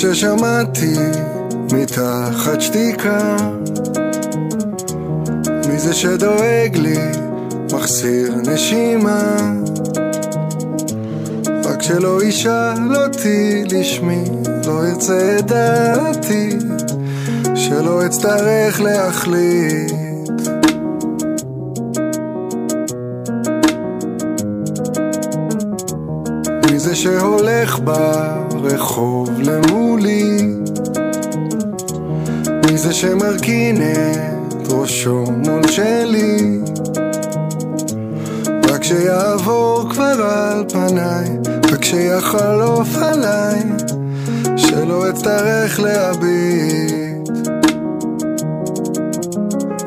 ששמעתי מתחת שתיקה, מי זה שדואג לי מחסיר נשימה, רק שלא ישאל אותי לשמי, לא ירצה את דעתי, שלא אצטרך להחליט. מי זה שהולך ברחוב למולי, מי זה שמרכין את ראשו מול שלי, רק שיעבור כבר על פניי, רק שיחלוף עליי, שלא אצטרך להביט.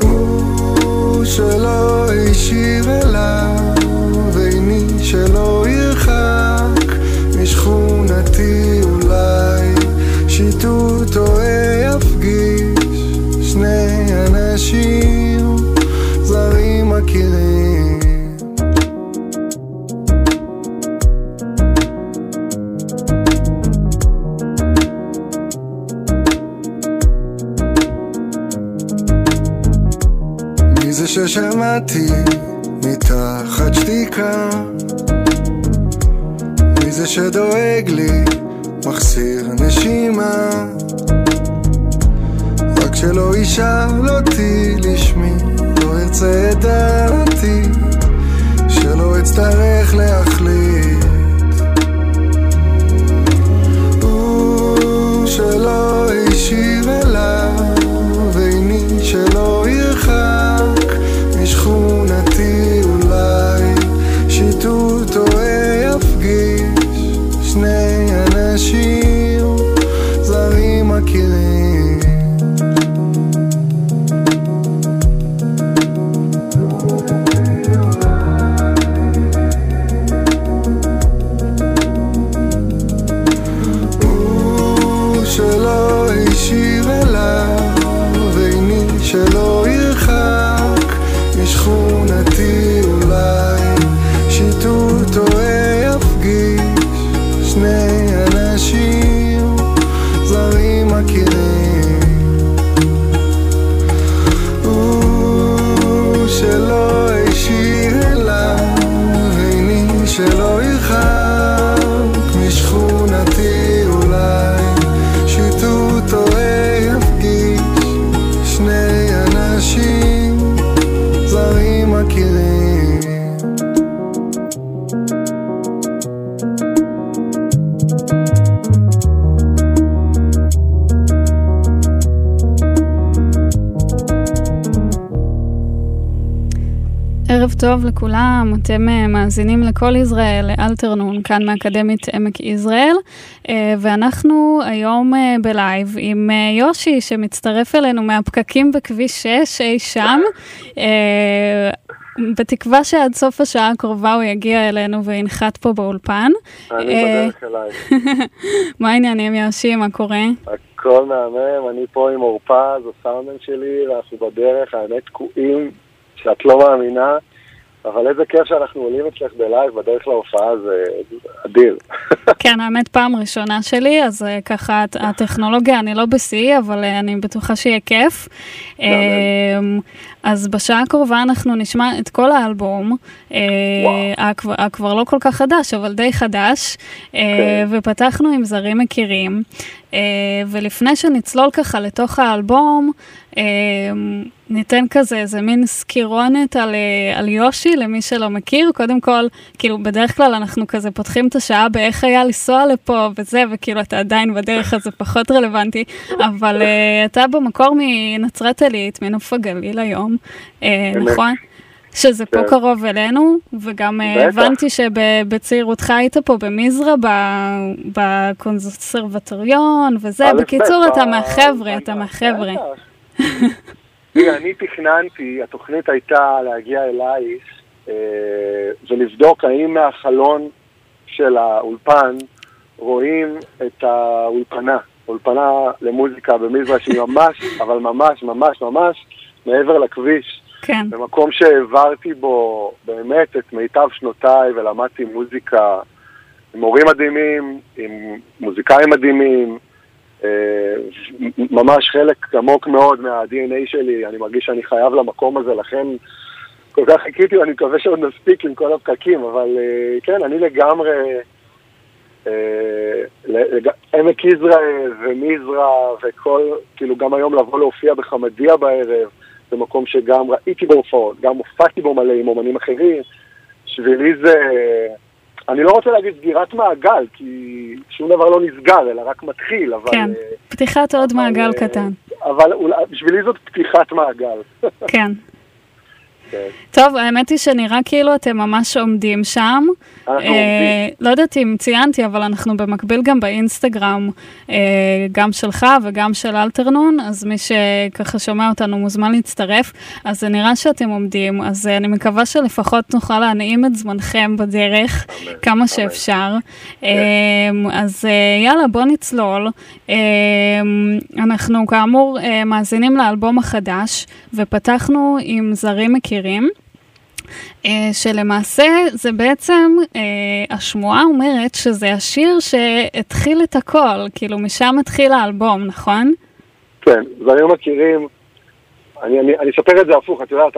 הוא שלא ישיב אליו ואיני שלא ירחק משכונתי, אולי שיטוט או יפגיש שני אנשים זרים מכירים. ששמעתי מתחת שתיקה, מי זה שדואג לי מחסיר נשימה, רק שלא ישאל אותי לשמי, לא ירצה את דעתי, שלא אצטרך להחליט. הוא שלא ישיב אליו ואיני שלא ירחק שכונתי, אולי שיטוט או יפגיש שני אנשים זרים מכירים. הוא שלא ישיב אליו ואיני שלא ירחק שכונתי, אולי שיטוט או יפגיש שני אנשים זרים מכירים. הוא שלא ישיב אליו ואיני שלא ירחק משכונתי, אולי שיטוט או יפגיש שני אנשים זרים מכירים. ערב טוב לכולם, אתם מאזינים לכל ישראל, אלטרנון, כאן מאקדמית עמק ישראל, ואנחנו היום בלייב עם יושי שמצטרף אלינו מהפקקים בכביש 6 אי שם, בתקווה שעד סוף השעה הקרובה הוא יגיע אלינו וינחת פה באולפן. אני בדרך אליי. מה העניינים יושי, מה קורה? הכל מהמם, אני פה עם אורפה, זו סאונדן שלי, ואנחנו בדרך, האמת תקועים, שאת לא מאמינה, אבל איזה כיף שאנחנו עולים אצלך בלייב, בדרך להופעה זה אדיר. כן, האמת פעם ראשונה שלי, אז ככה הטכנולוגיה, אני לא בסי, אבל אני בטוחה שיהיה כיף. אז בשעה הקרובה אנחנו נשמע את כל האלבום, כבר לא כל כך חדש, אבל די חדש, ופתחנו עם זרים מכירים, ולפני שנצלול ככה לתוך האלבום, ניתן כזה איזה מין סקירונת על יושי, למי שלא מכיר. קודם כל, כאילו בדרך כלל אנחנו כזה פותחים את השעה באיך היה לנסוע לפה וזה, וכאילו אתה עדיין בדרך, אז זה פחות רלוונטי, אבל אתה במקור מנצרת עילית, מנוף הגליל היום, נכון? שזה פה קרוב אלינו, וגם הבנתי שבצעירותך היית פה במזרה, בקונסרבטוריון וזה, בקיצור אתה מהחבר'ה. אני תכננתי, התוכנית הייתה להגיע אלייך ולבדוק האם מהחלון של האולפן רואים את האולפנה למוזיקה במזרה, שהיא ממש, אבל ממש ממש ממש מעבר לכביש. כן. במקום שהעברתי בו באמת את מיטב שנותיי ולמדתי מוזיקה עם מורים מדהימים, עם מוזיקאים מדהימים, ממש חלק עמוק מאוד מה-DNA שלי, אני מרגיש שאני חייב למקום הזה, לכן כל כך חיכיתי, ואני מקווה שעוד נספיק עם כל הפקקים, אבל כן, אני לגמרי, עמק ישראל ומזרע וכל, כאילו גם היום לבוא להופיע בחמדיה בערב, זה מקום שגם ראיתי בהופעות, גם הופעתי בו מלא עם אומנים אחרים, שבילי זה, אני לא רוצה להגיד סגירת מעגל, כי שום דבר לא נסגר, אלא רק מתחיל, אבל... כן, פתיחת עוד מעגל קטן. אבל בשבילי זאת פתיחת מעגל. כן. טוב, האמת היא שנראה כאילו אתם ממש עומדים שם. לא יודעת אם ציינתי, אבל אנחנו במקביל גם באינסטגרם, גם שלך וגם של אלטרנון, אז מי שככה שומע אותנו מוזמן להצטרף, אז זה נראה שאתם עומדים, אז אני מקווה שלפחות נוכל להנעים את זמנכם בדרך כמה שאפשר. אז יאללה, בוא נצלול. אנחנו כאמור מאזינים לאלבום החדש, ופתחנו עם זרים מכירים, שלמעשה זה בעצם, השמועה אומרת שזה השיר שהתחיל את הכל, כאילו משם התחיל האלבום, נכון? כן, זרים מכירים, אני אספר את זה הפוך, את יודעת,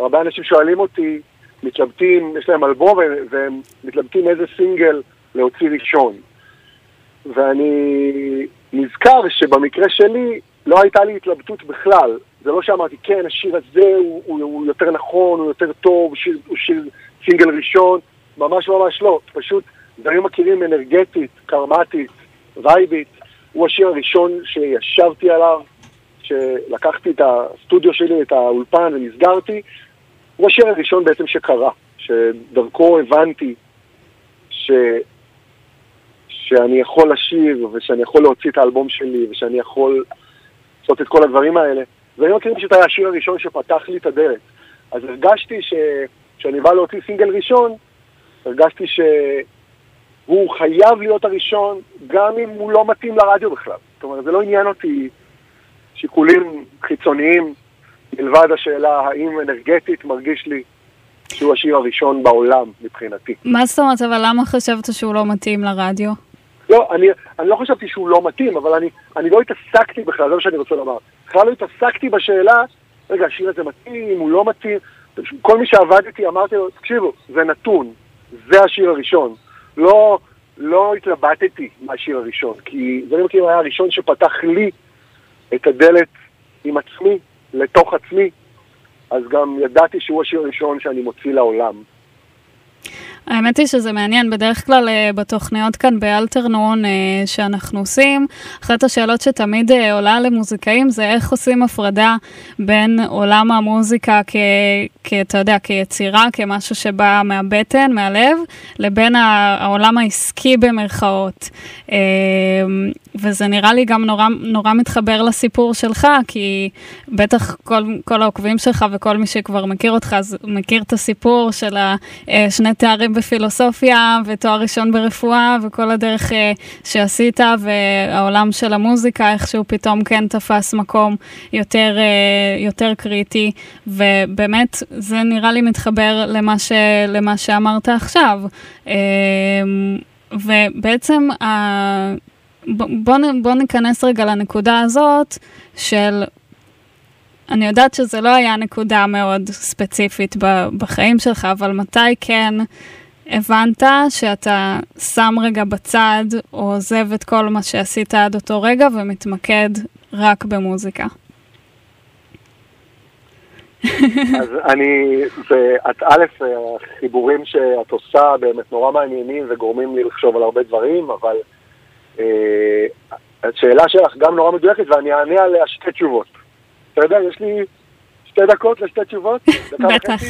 הרבה אנשים שואלים אותי, מתלבטים, יש להם אלבום והם מתלבטים איזה סינגל להוציא ראשון, ואני נזכר שבמקרה שלי לא הייתה לי התלבטות בכלל, זה לא שאמרתי, כן, השיר הזה הוא יותר נכון, הוא יותר טוב, הוא שיר סינגל ראשון, ממש ממש לא, פשוט זרים מכירים אנרגטית, קרמטית, וייבית, הוא השיר הראשון שישבתי עליו, שלקחתי את הסטודיו שלי, את האולפן ונסגרתי, הוא השיר הראשון בעצם שקרה, שדרכו הבנתי שאני יכול לשיר ושאני יכול להוציא את האלבום שלי ושאני יכול לעשות את כל הדברים האלה, ואני מכירים שאתה היה השיר הראשון שפתח לי את הדרך. אז הרגשתי כשאני בא להוציא סינגל ראשון, הרגשתי שהוא חייב להיות הראשון, גם אם הוא לא מתאים לרדיו בכלל. זאת אומרת, זה לא עניין אותי שיקולים חיצוניים, מלבד השאלה האם אנרגטית מרגיש לי שהוא השיר הראשון בעולם מבחינתי. מה זאת אומרת, אבל למה חשבת שהוא לא מתאים לרדיו? לא, אני לא חשבתי שהוא לא מתאים, אבל אני לא התעסקתי בכלל, זה מה שאני רוצה לומר. בכלל לא התעסקתי בשאלה, רגע, השיר הזה מתאים, הוא לא מתאים. כל מי שעבדתי אמרתי לו, תקשיבו, זה נתון, זה השיר הראשון. לא התלבטתי מהשיר הראשון, כי זרים מכירים היה הראשון שפתח לי את הדלת עם עצמי, לתוך עצמי, אז גם ידעתי שהוא השיר הראשון שאני מוציא לעולם. האמת היא שזה מעניין, בדרך כלל בתוכניות כאן באלטרנון שאנחנו עושים, אחת השאלות שתמיד עולה למוזיקאים זה איך עושים הפרדה בין עולם המוזיקה אתה יודע, כיצירה, כמשהו שבא מהבטן, מהלב, לבין העולם העסקי במרכאות. וזה נראה לי גם נורא מתחבר לסיפור שלך, כי בטח כל העוקבים שלך וכל מי שכבר מכיר אותך, מכיר את הסיפור של שני תארים בפילוסופיה ותואר ראשון ברפואה וכל הדרך שעשית, והעולם של המוזיקה איכשהו פתאום כן תפס מקום יותר קריטי, ובאמת זה נראה לי מתחבר למה שאמרת עכשיו. ובעצם בוא ניכנס רגע לנקודה הזאת של, אני יודעת שזה לא היה נקודה מאוד ספציפית בחיים שלך, אבל מתי כן הבנת שאתה שם רגע בצד או עוזב את כל מה שעשית עד אותו רגע ומתמקד רק במוזיקה? אז א', החיבורים שאת עושה באמת נורא מעניינים וגורמים לי לחשוב על הרבה דברים, אבל השאלה שלך גם נורא מדויקת ואני אענה עליה שתי תשובות. אתה יודע, יש לי שתי דקות לשתי תשובות? בטח.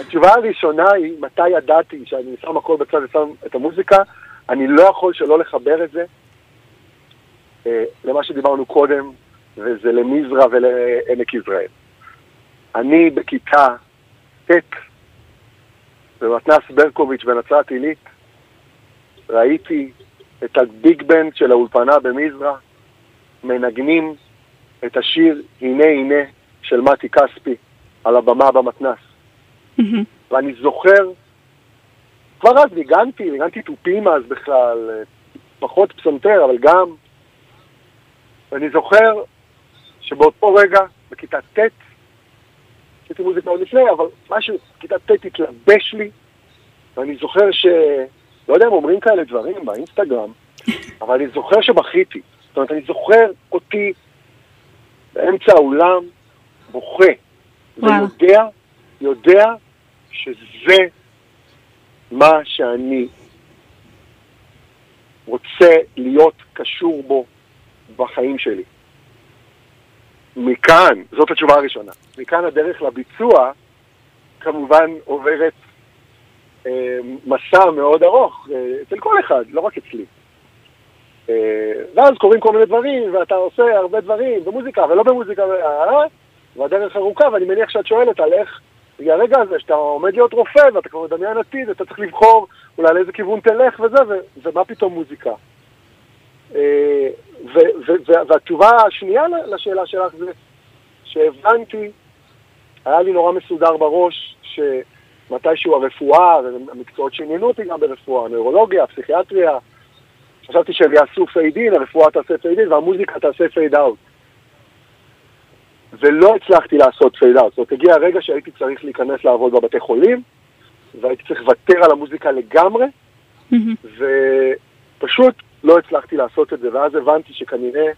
התשובה הראשונה היא, מתי ידעתי שאני שם הכל בצד ושם את המוזיקה, אני לא יכול שלא לחבר את זה למה שדיברנו קודם, וזה למזרע ולעמק ישראל. אני בכיתה ט' בבת נס ברקוביץ' בנצרת עילית, ראיתי את הביג בנד של האולפנה במזרע, מנגנים את השיר הנה הנה של מתי קספי על הבמה במתנס. ואני זוכר, כבר אז ניגנתי תופים אז בכלל, פחות פסנתר, אבל גם ואני זוכר שבאותו רגע, בכיתה ט', עשיתי מוזיקה עוד לפני, אבל משהו, כיתה ט' התלבש לי, ואני זוכר ש... לא יודע אם אומרים כאלה דברים באינסטגרם, אבל אני זוכר שבכיתי. זאת אומרת, אני זוכר אותי באמצע העולם בוכה. ויודע שזה מה שאני רוצה להיות קשור בו בחיים שלי. מכאן, זאת התשובה הראשונה, מכאן הדרך לביצוע כמובן עוברת מסע מאוד ארוך, אצל כל אחד, לא רק אצלי. ואז קוראים כל מיני דברים, ואתה עושה הרבה דברים במוזיקה, ולא במוזיקה, והדרך ארוכה, ואני מניח שאת שואלת על איך יהיה הרגע הזה, שאתה עומד להיות רופא, ואתה כבר מדמיין עתיד, אתה צריך לבחור אולי לאיזה כיוון תלך וזה, ומה פתאום מוזיקה. והתשובה השנייה לשאלה שלך זה שהבנתי, היה לי נורא מסודר בראש שמתישהו הרפואה, המקצועות שעניינו אותי גם ברפואה, הנוירולוגיה, הפסיכיאטריה, חשבתי שהם יעשו פיידין, הרפואה תעשה פיידין והמוזיקה תעשה פייד אאוט, ולא הצלחתי לעשות פייד אאוט. זאת אומרת, הגיע הרגע שהייתי צריך להיכנס לעבוד בבתי חולים, והייתי צריך לוותר על המוזיקה לגמרי, ופשוט לא הצלחתי לעשות את זה, ואז הבנתי שכנראה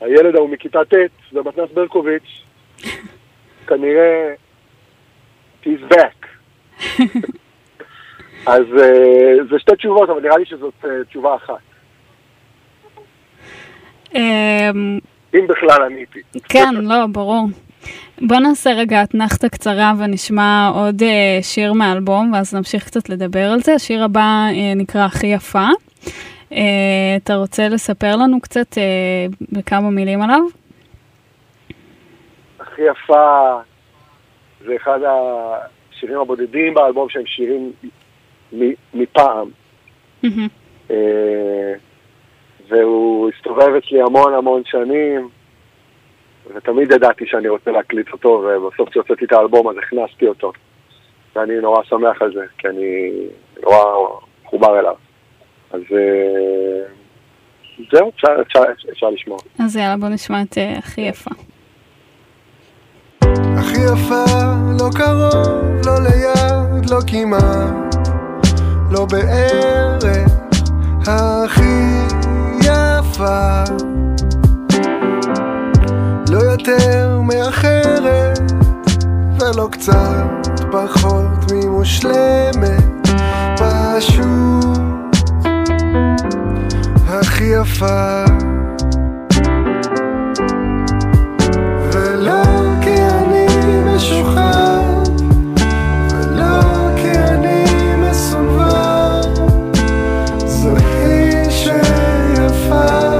הילד ההוא מכיתה ט' ובת נס ברקוביץ' כנראה he's back. אז זה שתי תשובות, אבל נראה לי שזאת תשובה אחת. אם בכלל עניתי. כן, לא, ברור. בוא נעשה רגע אתנחתא קצרה ונשמע עוד שיר מהאלבום, ואז נמשיך קצת לדבר על זה. השיר הבא נקרא הכי יפה. אתה רוצה לספר לנו קצת בכמה מילים עליו? הכי יפה זה אחד השירים הבודדים באלבום שהם שירים מפעם. והוא הסתובב אצלי המון המון שנים, ותמיד ידעתי שאני רוצה להקליט אותו, ובסוף כשיוצאתי את האלבום אז הכנסתי אותו. ואני נורא שמח על זה, כי אני נורא חובר אליו. אז זהו, אפשר לשמוע. אז יאללה, בוא נשמע את הכי יפה. הכי יפה, לא קרוב, לא ליד, לא כמעט, לא בערך, הכי יפה. לא יותר מאחרת, ולא קצת פחות ממושלמת, פשוט הכי יפה. ולא כי אני משוחד, ולא כי אני מסובב, זו היא שיפה.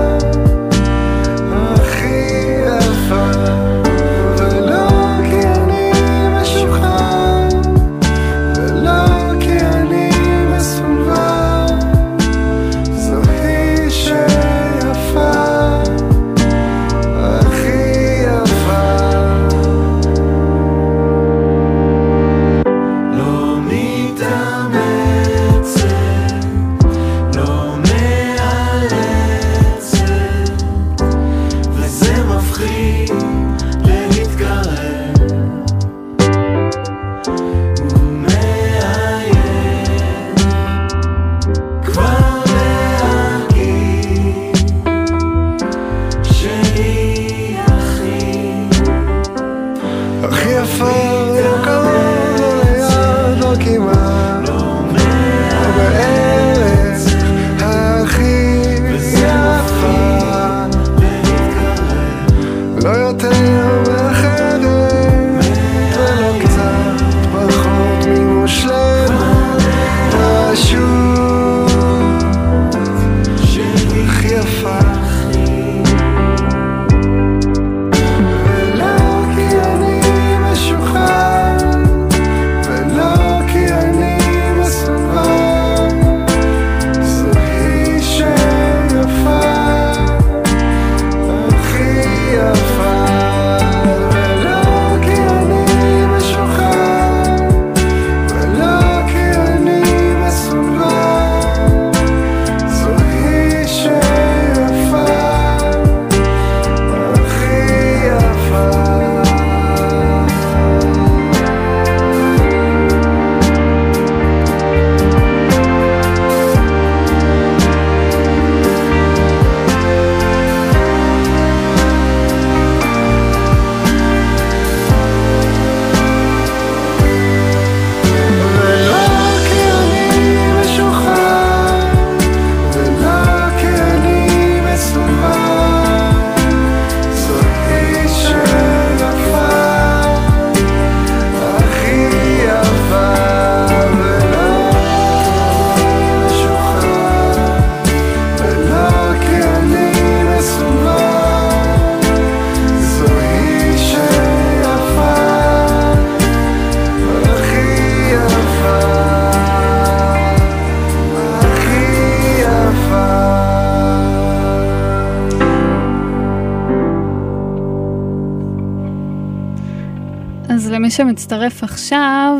אז למי שמצטרף עכשיו,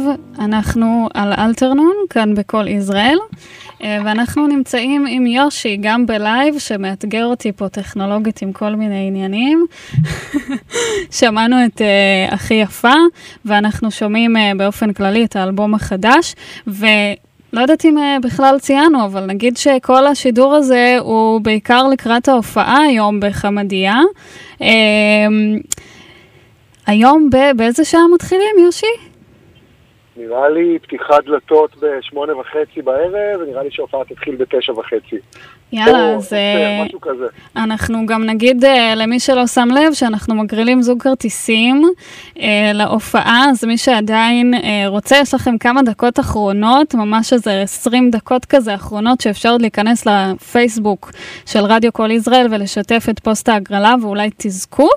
אנחנו על אלטרנון, כאן בכל ישראל, ואנחנו נמצאים עם יושי גם בלייב, שמאתגר אותי פה טכנולוגית עם כל מיני עניינים. שמענו את הכי יפה, ואנחנו שומעים באופן כללי את האלבום החדש, ולא יודעת אם בכלל ציינו, אבל נגיד שכל השידור הזה הוא בעיקר לקראת ההופעה היום בחמדיה. היום באיזה שעה מתחילים, יושי? נראה לי פתיחת דלתות ב8:30 בערב, ונראה לי שההופעה תתחיל ב9:30. יאללה, אז משהו כזה. אנחנו גם נגיד למי שלא שם לב שאנחנו מגרילים זוג כרטיסים להופעה, אז מי שעדיין רוצה, יש לכם כמה דקות אחרונות, ממש איזה 20 דקות כזה אחרונות, שאפשר להיכנס לפייסבוק של רדיו כל ישראל ולשתף את פוסט ההגרלה, ואולי תזכו.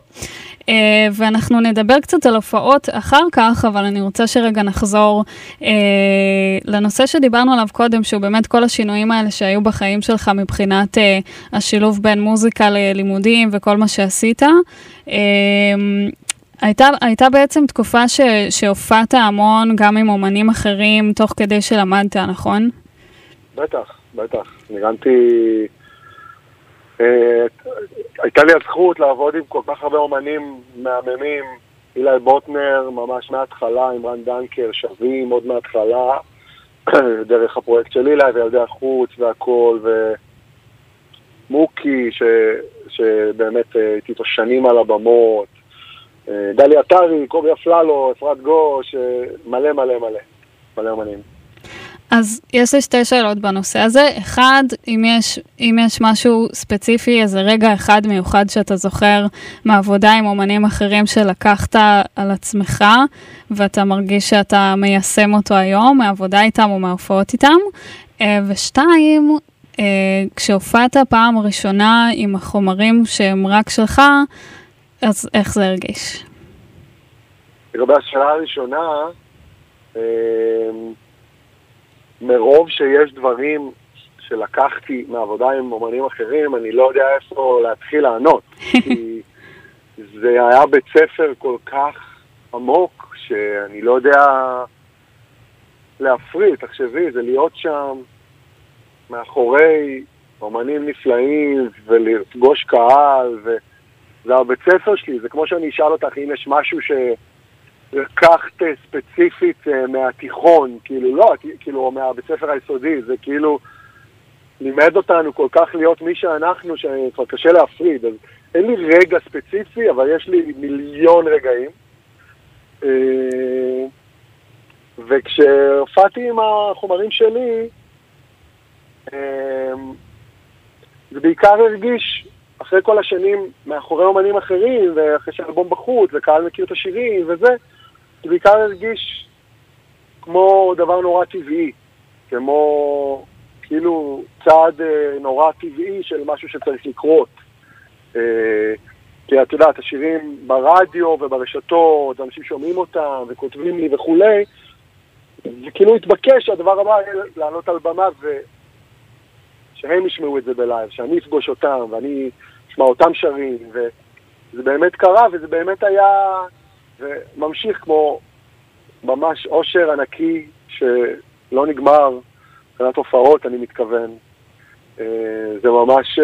ואנחנו נדבר קצת על הופעות אחר כך, אבל אני רוצה שרגע נחזור לנושא שדיברנו עליו קודם, שהוא באמת כל השינויים האלה שהיו בחיים שלך מבחינת השילוב בין מוזיקה ללימודים וכל מה שעשית. הייתה בעצם תקופה שהופעת המון גם עם אומנים אחרים תוך כדי שלמדת, נכון? בטח. ניגנתי... הייתה לי הזכות לעבוד עם כל כך הרבה אומנים מהממים, לילאי בוטנר ממש מההתחלה, עם רן דנקר, שווים עוד מההתחלה, דרך הפרויקט של לילאי וילדי החוץ והכל, ומוקי שבאמת הייתי איתו שנים על הבמות, דלי אתרי, קובי אפללו, אפרת גוש, מלא מלא מלא, מלא אומנים. אז יש לי שתי שאלות בנושא הזה. אחד, אם יש משהו ספציפי, איזה רגע אחד מיוחד שאתה זוכר מעבודה עם אומנים אחרים שלקחת על עצמך, ואתה מרגיש שאתה מיישם אותו היום, מעבודה איתם או מההופעות איתם. ושתיים, כשהופעת פעם ראשונה עם החומרים שהם רק שלך, אז איך זה הרגיש? לגבי השאלה הראשונה, מרוב שיש דברים שלקחתי מעבודה עם אומנים אחרים, אני לא יודע איפה להתחיל לענות. כי זה היה בית ספר כל כך עמוק, שאני לא יודע להפריד, תחשבי, זה להיות שם מאחורי אומנים נפלאים, ולפגוש קהל, זה הבית ספר שלי, זה כמו שאני אשאל אותך, אם יש משהו ש... לקחת ספציפית מהתיכון, כאילו לא, כאילו מהבית ספר היסודי, זה כאילו לימד אותנו כל כך להיות מי שאנחנו, שכבר קשה להפריד, אז אין לי רגע ספציפי, אבל יש לי מיליון רגעים, וכשהופעתי עם החומרים שלי, זה בעיקר הרגיש, אחרי כל השנים, מאחורי אומנים אחרים, ואחרי שהאלבום בחוץ, וקהל מכיר את השירים וזה, זה בעיקר הרגיש כמו דבר נורא טבעי, כמו כאילו צעד נורא טבעי של משהו שצריך לקרות. כי את יודעת, השירים ברדיו וברשתות, אנשים שומעים אותם וכותבים לי וכו'. זה כאילו התבקש שהדבר הבא לעלות על במה ושהם ישמעו את זה בלייב, שאני אפגוש אותם ואני אשמע אותם שרים, וזה באמת קרה וזה באמת היה... וממשיך כמו ממש עושר ענקי שלא נגמר, מבחינת הופעות אני מתכוון. זה ממש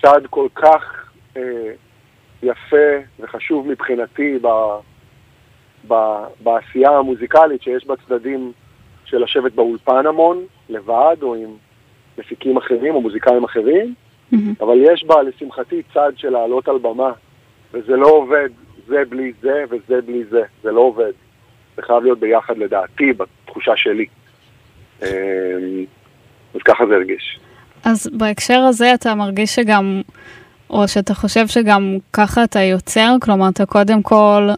צעד כל כך יפה וחשוב מבחינתי בעשייה המוזיקלית, שיש בצדדים של לשבת באולפן המון, לבד או עם מפיקים אחרים או מוזיקאים אחרים, אבל יש בה לשמחתי צעד של לעלות על במה, וזה לא עובד. זה בלי זה וזה בלי זה, זה לא עובד. זה חייב להיות ביחד לדעתי, בתחושה שלי. אז ככה זה הרגיש. אז בהקשר הזה אתה מרגיש שגם, או שאתה חושב שגם ככה אתה יוצר, כלומר אתה קודם כל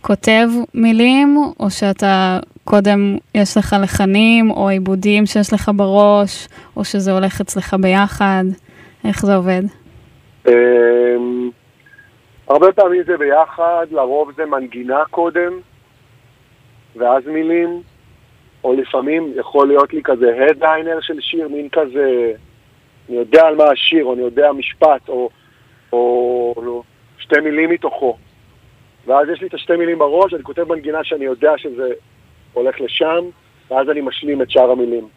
כותב מילים, או שאתה קודם יש לך לחנים, או עיבודים שיש לך בראש, או שזה הולך אצלך ביחד, איך זה עובד? הרבה פעמים זה ביחד, לרוב זה מנגינה קודם, ואז מילים, או לפעמים יכול להיות לי כזה הדליינר של שיר, מין כזה, אני יודע על מה השיר, או אני יודע משפט, או שתי מילים מתוכו. ואז יש לי את השתי מילים בראש, אני כותב בנגינה שאני יודע שזה הולך לשם, ואז אני משלים את שאר המילים.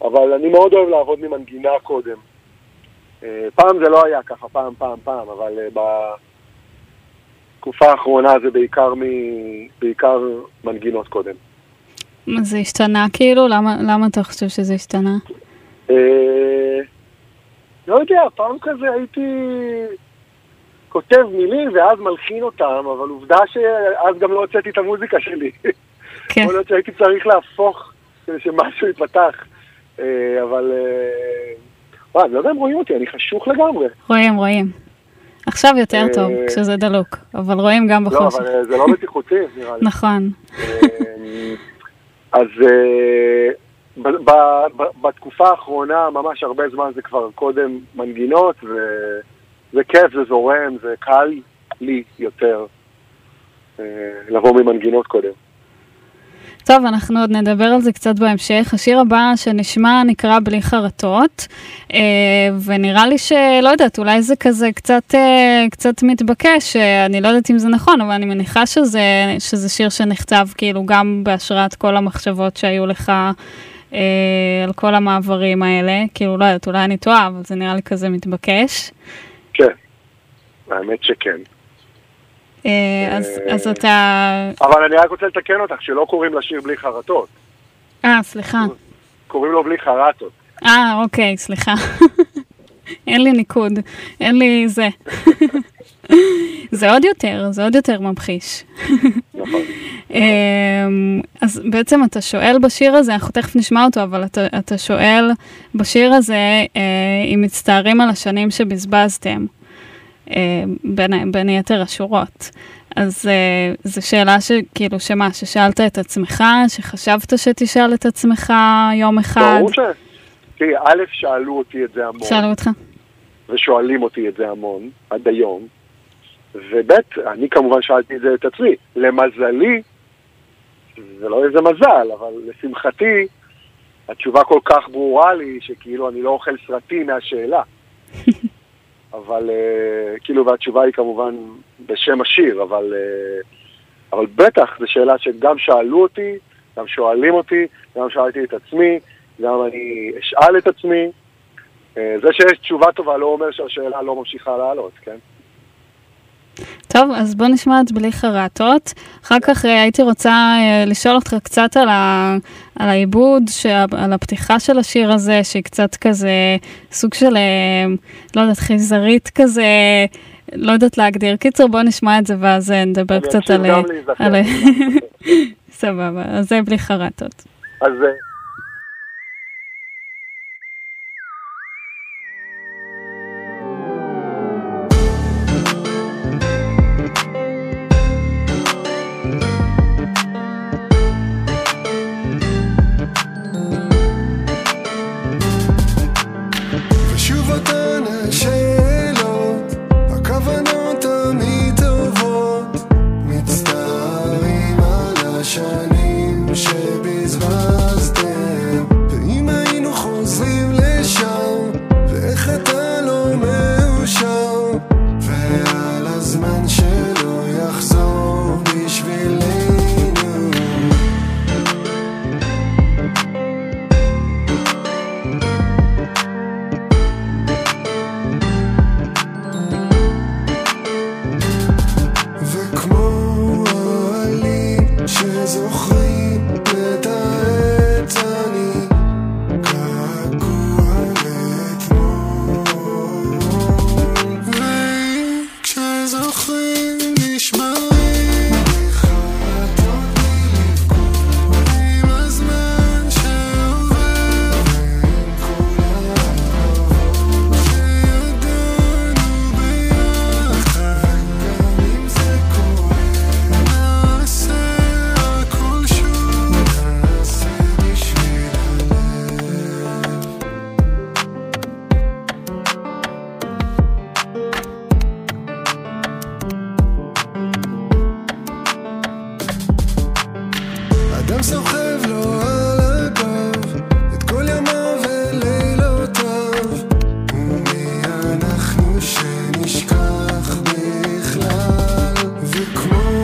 אבל אני מאוד אוהב לעבוד ממנגינה קודם. פעם זה לא היה ככה, פעם, אבל בתקופה האחרונה זה בעיקר מנגינות קודם. זה השתנה כאילו? למה אתה חושב שזה השתנה? לא יודע, פעם כזה הייתי כותב מילים ואז מלחין אותם, אבל עובדה שאז גם לא הוצאתי את המוזיקה שלי. כן. יכול להיות שהייתי צריך להפוך כדי שמשהו יתפתח. אבל אני לא יודע אם רואים אותי, אני חשוך לגמרי. רואים. עכשיו יותר טוב, כשזה דלוק, אבל רואים גם בחושך. לא, אבל זה לא בטיחותי, נראה לי. נכון. אז בתקופה האחרונה, ממש הרבה זמן זה כבר קודם מנגינות, וזה כיף, זה זורם, זה קל לי יותר לבוא ממנגינות קודם. טוב, אנחנו עוד נדבר על זה קצת בהמשך. השיר הבא שנשמע נקרא בלי חרטות, ונראה לי שלא יודעת, אולי זה כזה קצת מתבקש, אני לא יודעת אם זה נכון, אבל אני מניחה שזה שיר שנכתב כאילו גם בהשראת כל המחשבות שהיו לך על כל המעברים האלה, כאילו לא יודעת, אולי אני טועה, אבל זה נראה לי כזה מתבקש. כן, האמת שכן. אז אתה... אבל אני רק רוצה לתקן אותך, שלא קוראים לשיר בלי חרטות. סליחה. קוראים לו בלי חרטות. אוקיי, סליחה. אין לי ניקוד, אין לי זה. זה עוד יותר ממחיש. נכון. אז בעצם אתה שואל בשיר הזה, אנחנו תכף נשמע אותו, אבל אתה שואל בשיר הזה, אם מצטערים על השנים שבזבזתם. בין יתר השורות. אז זו שאלה שכאילו שמה, ששאלת את עצמך, שחשבת שתשאל את עצמך יום אחד? ברור ש... תראי, א', שאלו אותי את זה המון. שאלו אותך. ושואלים אותי את זה המון, עד היום. וב', אני כמובן שאלתי את זה את עצמי. למזלי, זה לא איזה מזל, אבל לשמחתי, התשובה כל כך ברורה לי, שכאילו אני לא אוכל סרטי מהשאלה. אבל כאילו, והתשובה היא כמובן בשם השיר, אבל בטח זו שאלה שגם שאלו אותי, גם שואלים אותי, גם שאלתי את עצמי, גם אני אשאל את עצמי. זה שיש תשובה טובה לא אומר שהשאלה לא ממשיכה לעלות, כן? טוב, אז בוא נשמע את בלי חרטות. אחר כך הייתי רוצה לשאול אותך קצת על העיבוד, על הפתיחה של השיר הזה, שהיא קצת כזה סוג של, לא יודעת, חיזרית כזה, לא יודעת להגדיר. קיצר, בוא נשמע את זה ואז נדבר קצת על... סבבה, אז זה בלי חרטות. אז זה... Come on.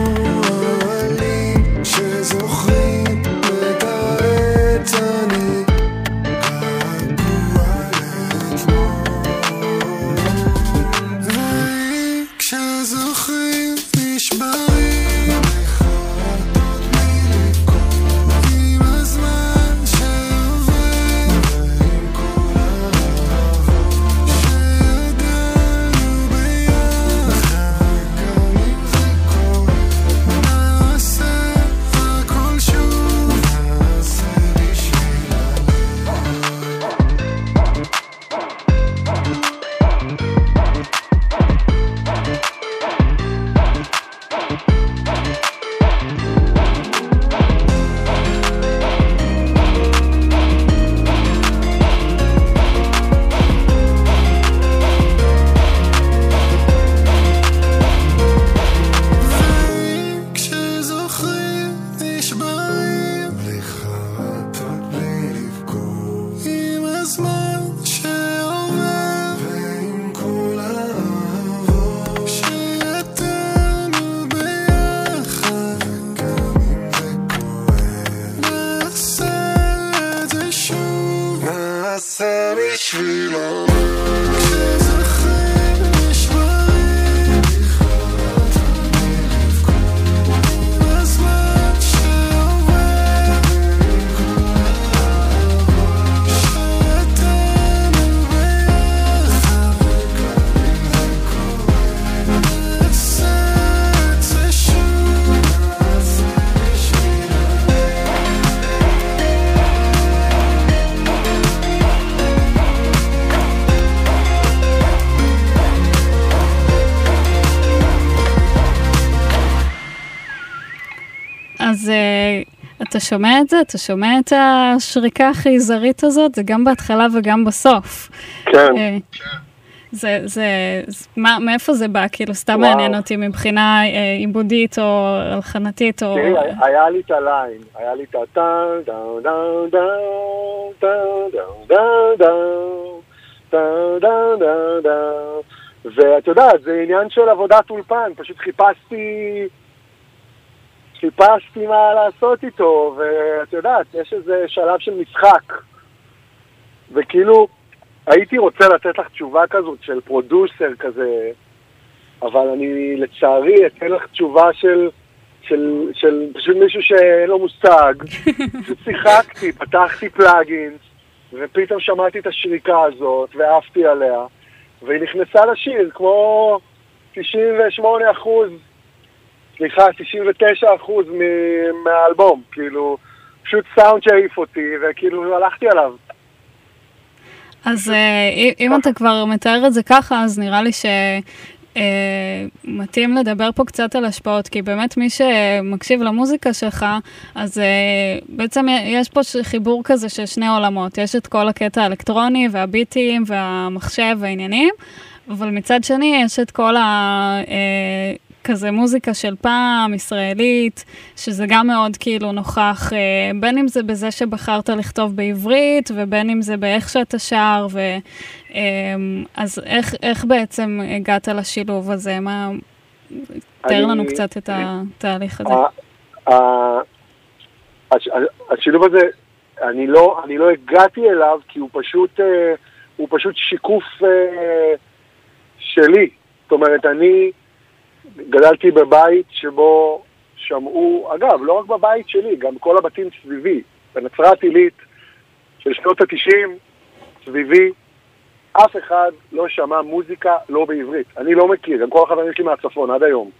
אז אתה שומע את זה? אתה שומע את השריקה החיזרית הזאת? זה גם בהתחלה וגם בסוף. כן. מאיפה זה בא? כאילו, סתם מעניין אותי מבחינה עיבודית או הלחנתית או... היה לי את הליין, היה לי את הטאו, דאו, דאו, דאו, דאו, דאו, דאו, דאו, דאו, דאו, דאו, ואת יודעת, זה עניין של עבודת אולפן, פשוט חיפשתי מה לעשות איתו, ואת יודעת, יש איזה שלב של משחק, וכאילו... הייתי רוצה לתת לך תשובה כזאת של פרודוסר כזה, אבל אני לצערי אתן לך תשובה של פשוט מישהו שאין לו מושג. שיחקתי, פתחתי פלאגינס, ופתאום שמעתי את השריקה הזאת, ואהבתי עליה, והיא נכנסה לשיר, כמו 99% מהאלבום, כאילו, פשוט סאונד שהעיף אותי, וכאילו הלכתי עליו. אז אם אתה כבר מתאר את זה ככה, אז נראה לי שמתאים לדבר פה קצת על השפעות, כי באמת מי שמקשיב למוזיקה שלך, אז בעצם יש פה חיבור כזה של שני עולמות, יש את כל הקטע האלקטרוני והביטים והמחשב והעניינים, אבל מצד שני יש את כל כזה מוזיקה של פעם, ישראלית, שזה גם מאוד כאילו נוכח, בין אם זה בזה שבחרת לכתוב בעברית, ובין אם זה באיך שאתה שר, אז איך בעצם הגעת לשילוב הזה? מה... תאר לנו קצת את התהליך הזה. השילוב הזה, אני לא הגעתי אליו, כי הוא פשוט שיקוף שלי. זאת אומרת, אני... גדלתי בבית שבו שמעו, אגב, לא רק בבית שלי, גם כל הבתים סביבי, בנצרת עילית של שנות ה-90, סביבי, אף אחד לא שמע מוזיקה לא בעברית. אני לא מכיר, גם כל החברים שלי מהצפון עד היום.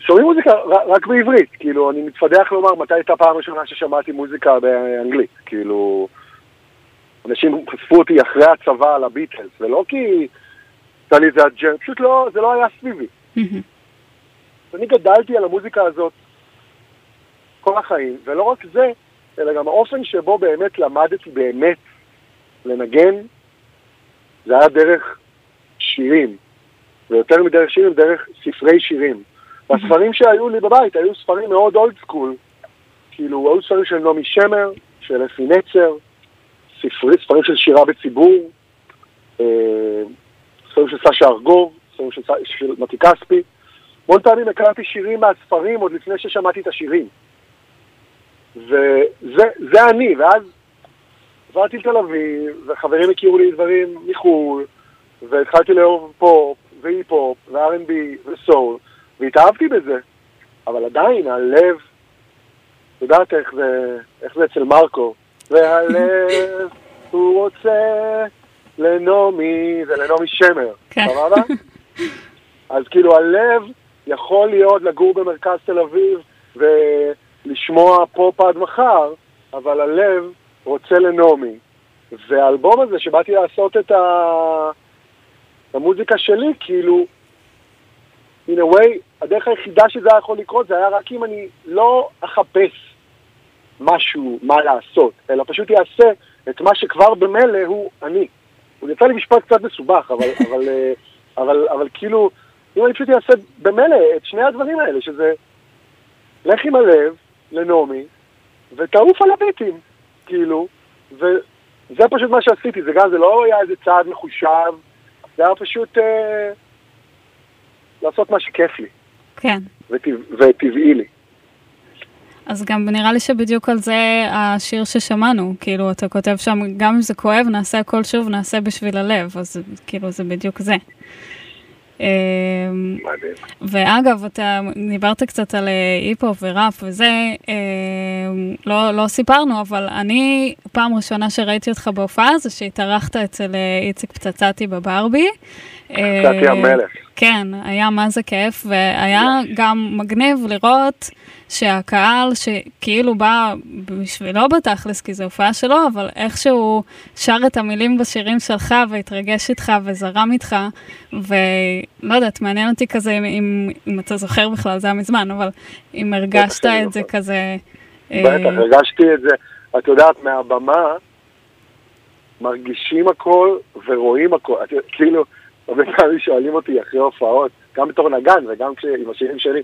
שומעים מוזיקה רק בעברית, כאילו, אני מתפדח לומר מתי הייתה פעם ראשונה ששמעתי מוזיקה באנגלית, כאילו, אנשים חשפו אותי אחרי הצבא על הביטלס, ולא כי... פשוט לא, זה לא היה סביבי. אני גדלתי על המוזיקה הזאת כל החיים, ולא רק זה, אלא גם האופן שבו באמת למדתי באמת לנגן, זה היה דרך שירים, ויותר מדרך שירים, דרך ספרי שירים. והספרים שהיו לי בבית היו ספרים מאוד אולד סקול, כאילו היו ספרים של נומי שמר, של לפי נצר, ספרים של שירה בציבור, ספרים של סשה ארגוב, ספרים של מתי קספי. המון פעמים הכרתי שירים מהספרים עוד לפני ששמעתי את השירים. וזה אני, ואז עברתי לתל אביב, וחברים הכירו לי דברים מחול, והתחלתי לאהוב פופ, והיפופ, ו-R&B, וסול, והתאהבתי בזה. אבל עדיין, הלב, יודעת איך זה אצל מרקו, והלב הוא רוצה... לנומי, זה לנומי שמר, סבבה? אז כאילו הלב יכול להיות לגור במרכז תל אביב ולשמוע פופ עד מחר, אבל הלב רוצה לנומי. והאלבום הזה שבאתי לעשות את המוזיקה שלי, כאילו, in a way, הדרך היחידה שזה היה יכול לקרות, זה היה רק אם אני לא אחפש משהו, מה לעשות, אלא פשוט יעשה את מה שכבר במלא הוא אני. הוא יצא לי משפט קצת מסובך, אבל כאילו, אם אני פשוט אעשה במלא את שני הדברים האלה, שזה לך עם הלב, לנומי, ותעוף על הביטים, כאילו, וזה פשוט מה שעשיתי, זה גם, זה לא היה איזה צעד מחושב, זה היה פשוט לעשות מה שכיף לי. כן. וטבעי לי. אז גם נראה לי שבדיוק על זה השיר ששמענו, כאילו אתה כותב שם, גם אם זה כואב, נעשה הכל שוב, נעשה בשביל הלב, אז כאילו זה בדיוק זה. ואגב, אתה דיברת קצת על היפ-הופ וראפ וזה, לא סיפרנו, אבל אני פעם ראשונה שראיתי אותך בהופעה, זה שהתארחת אצל איציק פצצתי בברבי. פצצתי המלך. כן, היה מה זה כיף, והיה גם מגניב לראות שהקהל שכאילו בא בשבילו בתכלס, כי זו הופעה שלו, אבל איכשהו שר את המילים בשירים שלך, והתרגש איתך וזרם איתך, ולא יודעת, מעניין אותי כזה, אם אתה זוכר בכלל, זה היה מזמן, אבל אם הרגשת את זה כזה... בטח, הרגשתי את זה, את יודעת, מהבמה, מרגישים הכל ורואים הכל, כאילו... הרבה פעמים שואלים אותי אחרי הופעות, גם בתור נגן וגם עם השירים שלי,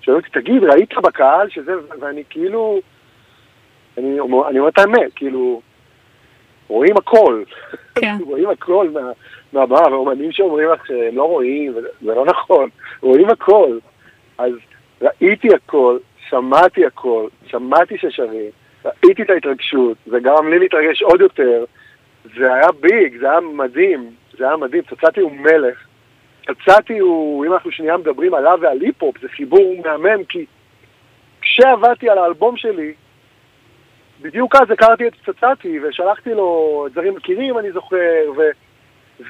שואלים אותי, תגיד, ראית בקהל שזה, ואני כאילו, אני אומר את האמת, כאילו, רואים הכל, רואים הכל מהבמה, ואומנים שאומרים לך שהם לא רואים, זה לא נכון, רואים הכל, אז ראיתי הכל, שמעתי הכל, שמעתי ששרים, ראיתי את ההתרגשות, זה גרם לי להתרגש עוד יותר, זה היה ביג, זה היה מדהים, זה היה מדהים, צצתי הוא מלך, צצתי הוא, אם אנחנו שנייה מדברים עליו ועל היפ-הופ, זה חיבור מהמם, כי כשעבדתי על האלבום שלי, בדיוק אז הכרתי את צצתי, ושלחתי לו זרים מכירים, אני זוכר,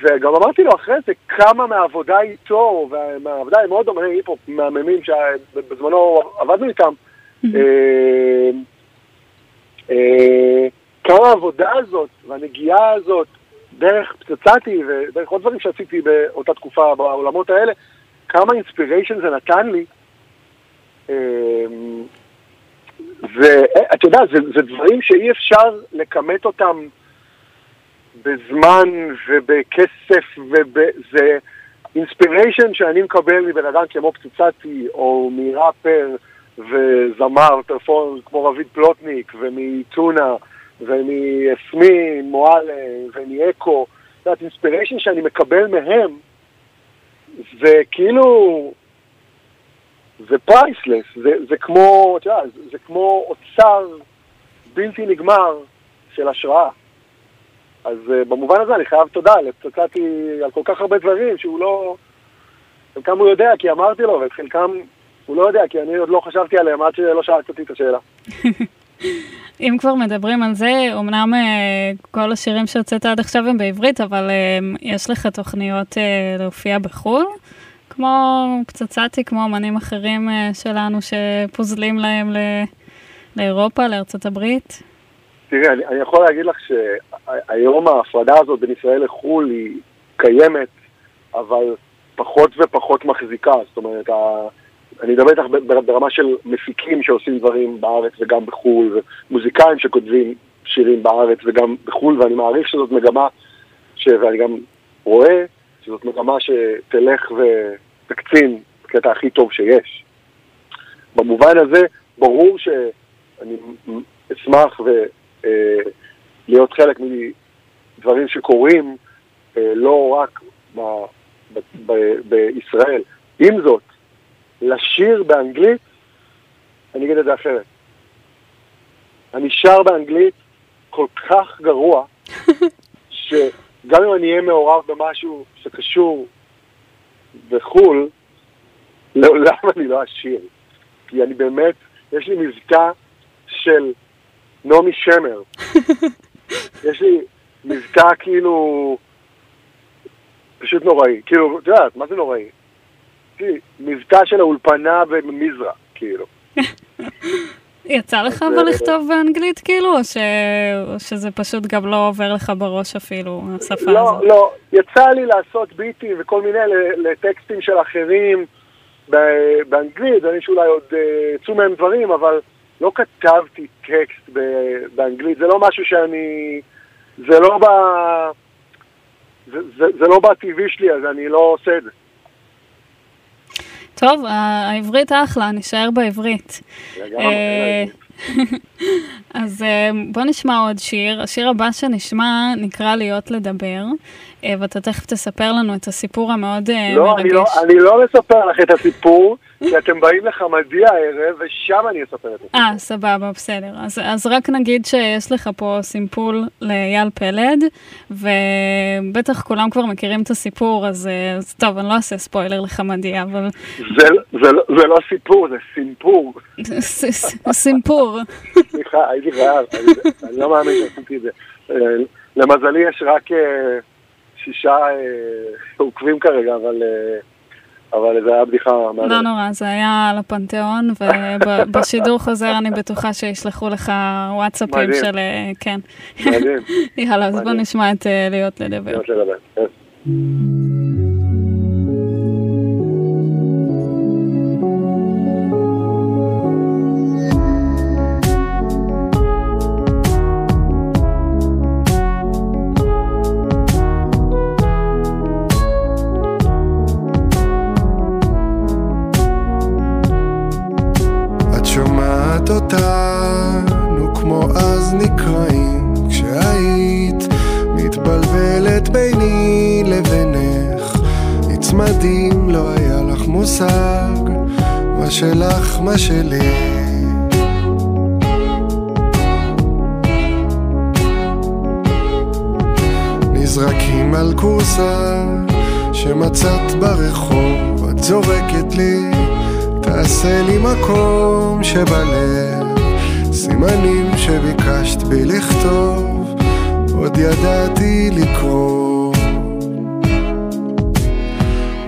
וגם אמרתי לו אחרי זה, כמה מהעבודה איתו, והעבודה עם עוד אומני היפ-הופ מהממים, שבזמנו עבדנו איתם, כמה העבודה הזאת, והנגיעה הזאת, דרך פצצתי ודרך עוד דברים שעשיתי באותה תקופה בעולמות האלה, כמה אינספיריישן זה נתן לי. ואת יודעת, זה דברים שאי אפשר לקמת אותם בזמן ובכסף, וזה אינספיריישן שאני מקבל מבן אדם כמו פצצתי, או מראפר וזמר פרפורמר כמו רביד פלוטניק, ומטונה, ומאסמין, מואלה, ומאקו, זאת אינספיריישן שאני מקבל מהם, זה כאילו, זה פרייסלס, זה כמו, אתה יודע, זה כמו אוצר בלתי נגמר של השראה. אז במובן הזה אני חייב תודה, לפצצתי על כל כך הרבה דברים שהוא לא, חלקם הוא יודע כי אמרתי לו, וחלקם הוא לא יודע כי אני עוד לא חשבתי עליהם עד שלא שאלת אותי את השאלה. אם כבר מדברים על זה, אמנם כל השירים שהוצאת עד עכשיו הם בעברית, אבל יש לך תוכניות להופיע בחול, כמו פצצתי, כמו אמנים אחרים שלנו שפוזלים להם לאירופה, לארצות הברית? תראה, אני יכול להגיד לך שהיום ההפרדה הזאת בין ישראל לחול היא קיימת, אבל פחות ופחות מחזיקה, זאת אומרת, אני מדבר איתך ברמה של מפיקים שעושים דברים בארץ וגם בחול, ומוזיקאים שכותבים שירים בארץ וגם בחול, ואני מעריך שזאת מגמה, ואני גם רואה שזאת מגמה שתלך ותקצין בקטע הכי טוב שיש. במובן הזה, ברור שאני אשמח להיות חלק מדברים שקורים לא רק בישראל. עם זאת, לשיר באנגלית, אני אגיד את זה אחרת. אני שר באנגלית כל כך גרוע, שגם אם אני אהיה מעורב במשהו שקשור בחול, לעולם אני לא אשיר. כי אני באמת, יש לי מבטא של נומי שמר. יש לי מבטא כאילו, פשוט נוראי. כאילו, אתה יודעת, מה זה נוראי? מבטא של האולפנה במזרע, כאילו. יצא לך אבל לכתוב באנגלית, כאילו, או שזה פשוט גם לא עובר לך בראש אפילו, השפה הזאת? לא, יצא לי לעשות ביטים וכל מיני לטקסטים של אחרים באנגלית, אני שאולי עוד יצאו מהם דברים, אבל לא כתבתי טקסט באנגלית, זה לא משהו שאני... זה לא בטבעי שלי, אז אני לא עושה את זה. טוב, העברית אחלה, נשאר בעברית. אז בוא נשמע עוד שיר. השיר הבא שנשמע נקרא להיות לדבר, ואתה תכף תספר לנו את הסיפור המאוד מרגש. לא, אני לא מספר לך את הסיפור, כי אתם באים לחמדיה הערב, ושם אני אספר את הסיפור. סבבה, בסדר. אז רק נגיד שיש לך פה סימפול ליל פלד, ובטח כולם כבר מכירים את הסיפור, אז טוב, אני לא אעשה ספוילר לחמדיה, אבל... זה לא סיפור, זה סימפור. סימפור. סליחה, הייתי רעב, אני לא מאמין שעשיתי את זה. למזלי יש רק... 6 עוקבים כרגע, אבל אבל זה היה בדיחה. לא נורא, זה היה על הפנתיאון, ובשידור חוזר אני בטוחה שישלחו לך וואטסאפים של... כן. מדהים. יאללה, אז בוא נשמע את להיות לדבר. להיות לדבר, כן. אותנו כמו אז נקראים כשהיית מתבלבלת ביני לבינך הצמדים לא היה לך מושג מה שלך מה שלי נזרקים על כורסה שמצאת ברחוב את זורקת לי תעשה לי מקום שבלב סימנים שביקשת בי לכתוב עוד ידעתי לקרוא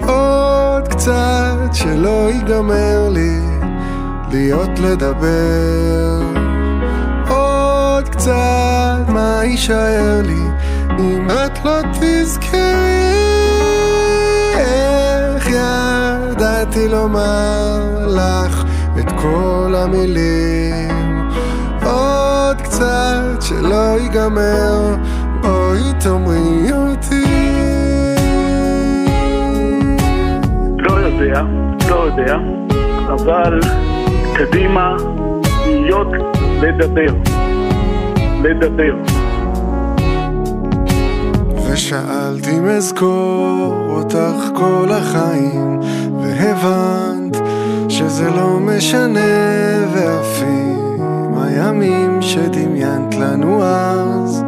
עוד קצת שלא ייגמר לי להיות לדבר עוד קצת מה יישאר לי אם את לא תזכרי איך ידעתי לומר לך את כל המילים עוד קצת שלא ייגמר בואי תאמרי אותי לא יודע אבל קדימה להיות לדבר ושאלתי מזכור אותך כל החיים והבנת שזה לא משנה ואפים הימים שדמיינת לנו אז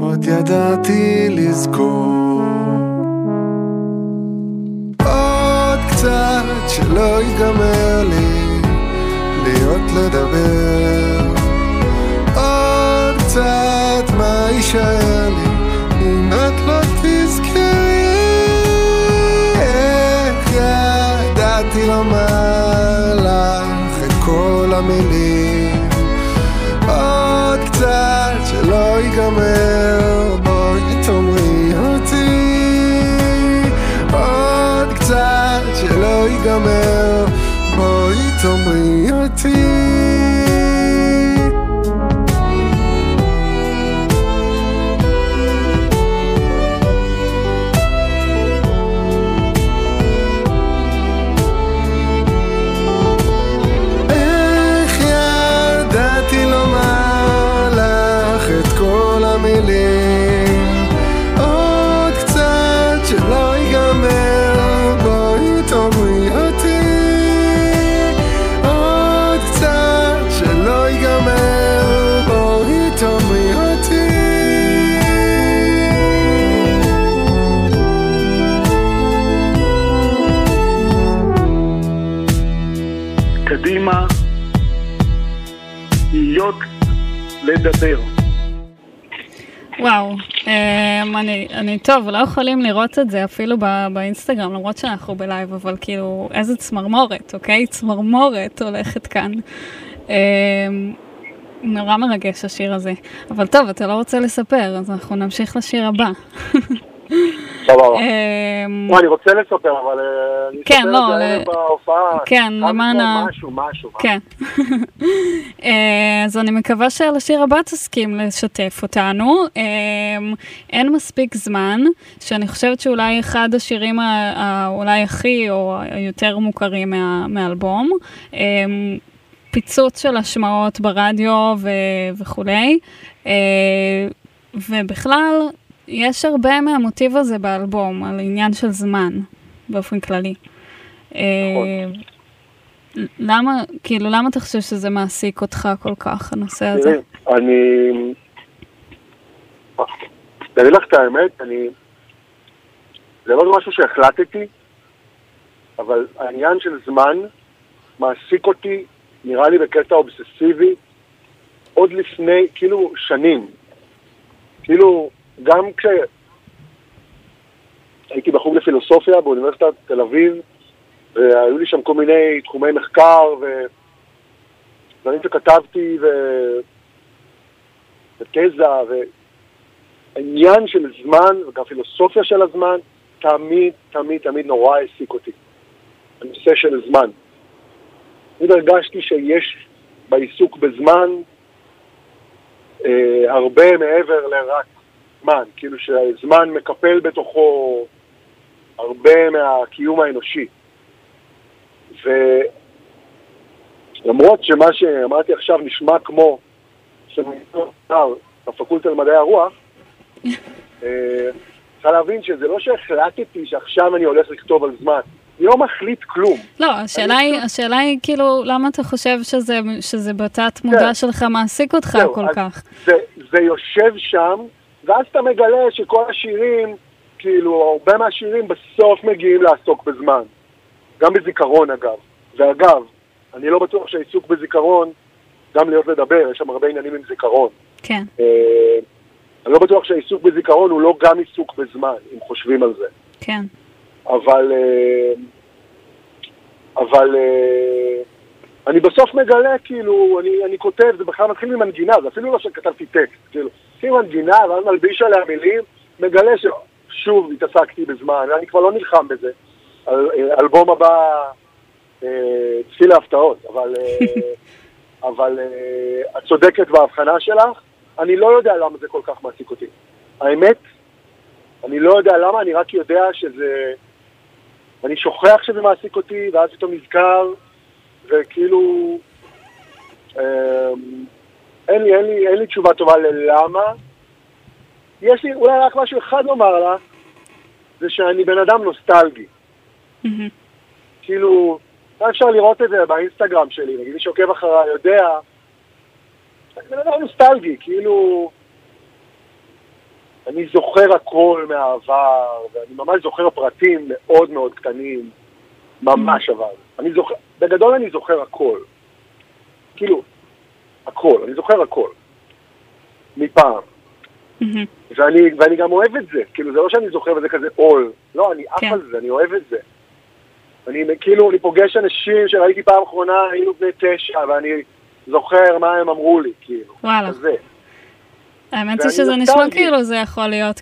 עוד ידעתי לזכור עוד קצת שלא ייגמר לי להיות לדבר עוד קצת מה יישאר לי אם את לא תזכרי איך ידעתי לומר לך את כל המילים עוד קצת שלא ייגמר בואי תאמרי אותי עוד קצת שלא ייגמר בואי תאמרי אותי לדבר. וואו, אני טוב, לא יכולים לראות את זה אפילו באינסטגרם, למרות שאנחנו בלייב, אבל כאילו, איזה צמרמורת, אוקיי? צמרמורת הולכת כאן. נורא מרגש השיר הזה. אבל טוב, אתה לא רוצה לספר, אז אנחנו נמשיך לשיר הבא. סבבה. אני רוצה לספר, אבל אני אספר את זה בהופעה. כן, למענה... משהו. כן. אז אני מקווה שלשיר הבא תסכים לשתף אותנו. אין מספיק זמן, שאני חושבת שאולי אחד השירים אולי הכי או יותר מוכרים מהאלבום. פיצוץ של השמעות ברדיו וכולי. ובכלל... יש הרבה מהמוטיב הזה באלבום, על עניין של זמן, באופן כללי. למה, כאילו, למה אתה חושב שזה מעסיק אותך כל כך, הנושא הזה? אני לך את האמת, זה לא משהו שהחלטתי, אבל העניין של זמן מעסיק אותי, נראה לי בקטע אובססיבי, עוד לפני, כאילו, שנים. כאילו, גם כשהייתי בחוג לפילוסופיה באוניברסיטת תל אביב, והיו לי שם כל מיני תחומי מחקר ודברים שכתבתי ותזה ועניין של זמן וגם פילוסופיה של הזמן תמיד, תמיד, תמיד נורא העסיק אותי. הנושא של זמן. אני הרגשתי שיש בעיסוק בזמן הרבה מעבר לרק זמן. כאילו שהזמן מקפל בתוכו הרבה מהקיום האנושי. ולמרות שמה שאמרתי עכשיו נשמע כמו הפקולטה למדעי הרוח, צריך להבין שזה לא שהחלטתי שעכשיו אני הולך לכתוב על זמן. אני לא מחליט כלום. לא, השאלה היא כאילו, למה אתה חושב שזה בתת מודע שלך מעסיק אותך כל כך? זה יושב שם, ואז אתה מגלה שכל השירים, כאילו, הרבה מהשירים בסוף מגיעים לעסוק בזמן. גם בזיכרון, אגב. ואגב, אני לא בטוח שהעיסוק בזיכרון, גם להיות לדבר, יש שם הרבה עניינים עם זיכרון. כן. אני לא בטוח שהעיסוק בזיכרון הוא לא גם עיסוק בזמן, אם חושבים על זה. כן. אבל אני בסוף מגלה, כאילו, אני כותב, זה בכלל מתחיל ממנגינה, זה אפילו לא שכתבתי טקסט, כאילו, מתחיל ממנגינה, אבל אני מלביש עליה מילים, מגלה ששוב התעסקתי בזמן, אני כבר לא נלחם בזה. אלבום הבא, צפי להפתעות, אבל את צודקת בהבחנה שלך, אני לא יודע למה זה כל כך מעסיק אותי. האמת, אני לא יודע למה, אני רק יודע שזה... אני שוכח שזה מעסיק אותי, ואז פתאום נזכר, וכאילו... אין לי תשובה טובה ללמה. יש לי אולי רק משהו אחד לומר לה, זה שאני בן אדם נוסטלגי. כאילו, לא אפשר לראות את זה באינסטגרם שלי, נגיד, מי שעוקב אחריי יודע... זה דבר נוסטלגי, כאילו אני זוכר הכל מהעבר, ואני ממש זוכר פרטים מאוד מאוד קטנים, ממש אבל. אני זוכר, בגדול אני זוכר הכל. כאילו, הכל, אני זוכר הכל. מפעם. ואני גם אוהב את זה, כאילו זה לא שאני זוכר וזה כזה עול. לא, אני אף על זה, אני אוהב את זה. אני פוגש אנשים שראיתי פעם אחרונה, היינו בני 9, ואני... זוכר מה הם אמרו לי, כאילו. וואלה. כזה. האמת היא שזה נשמע כאילו זה יכול להיות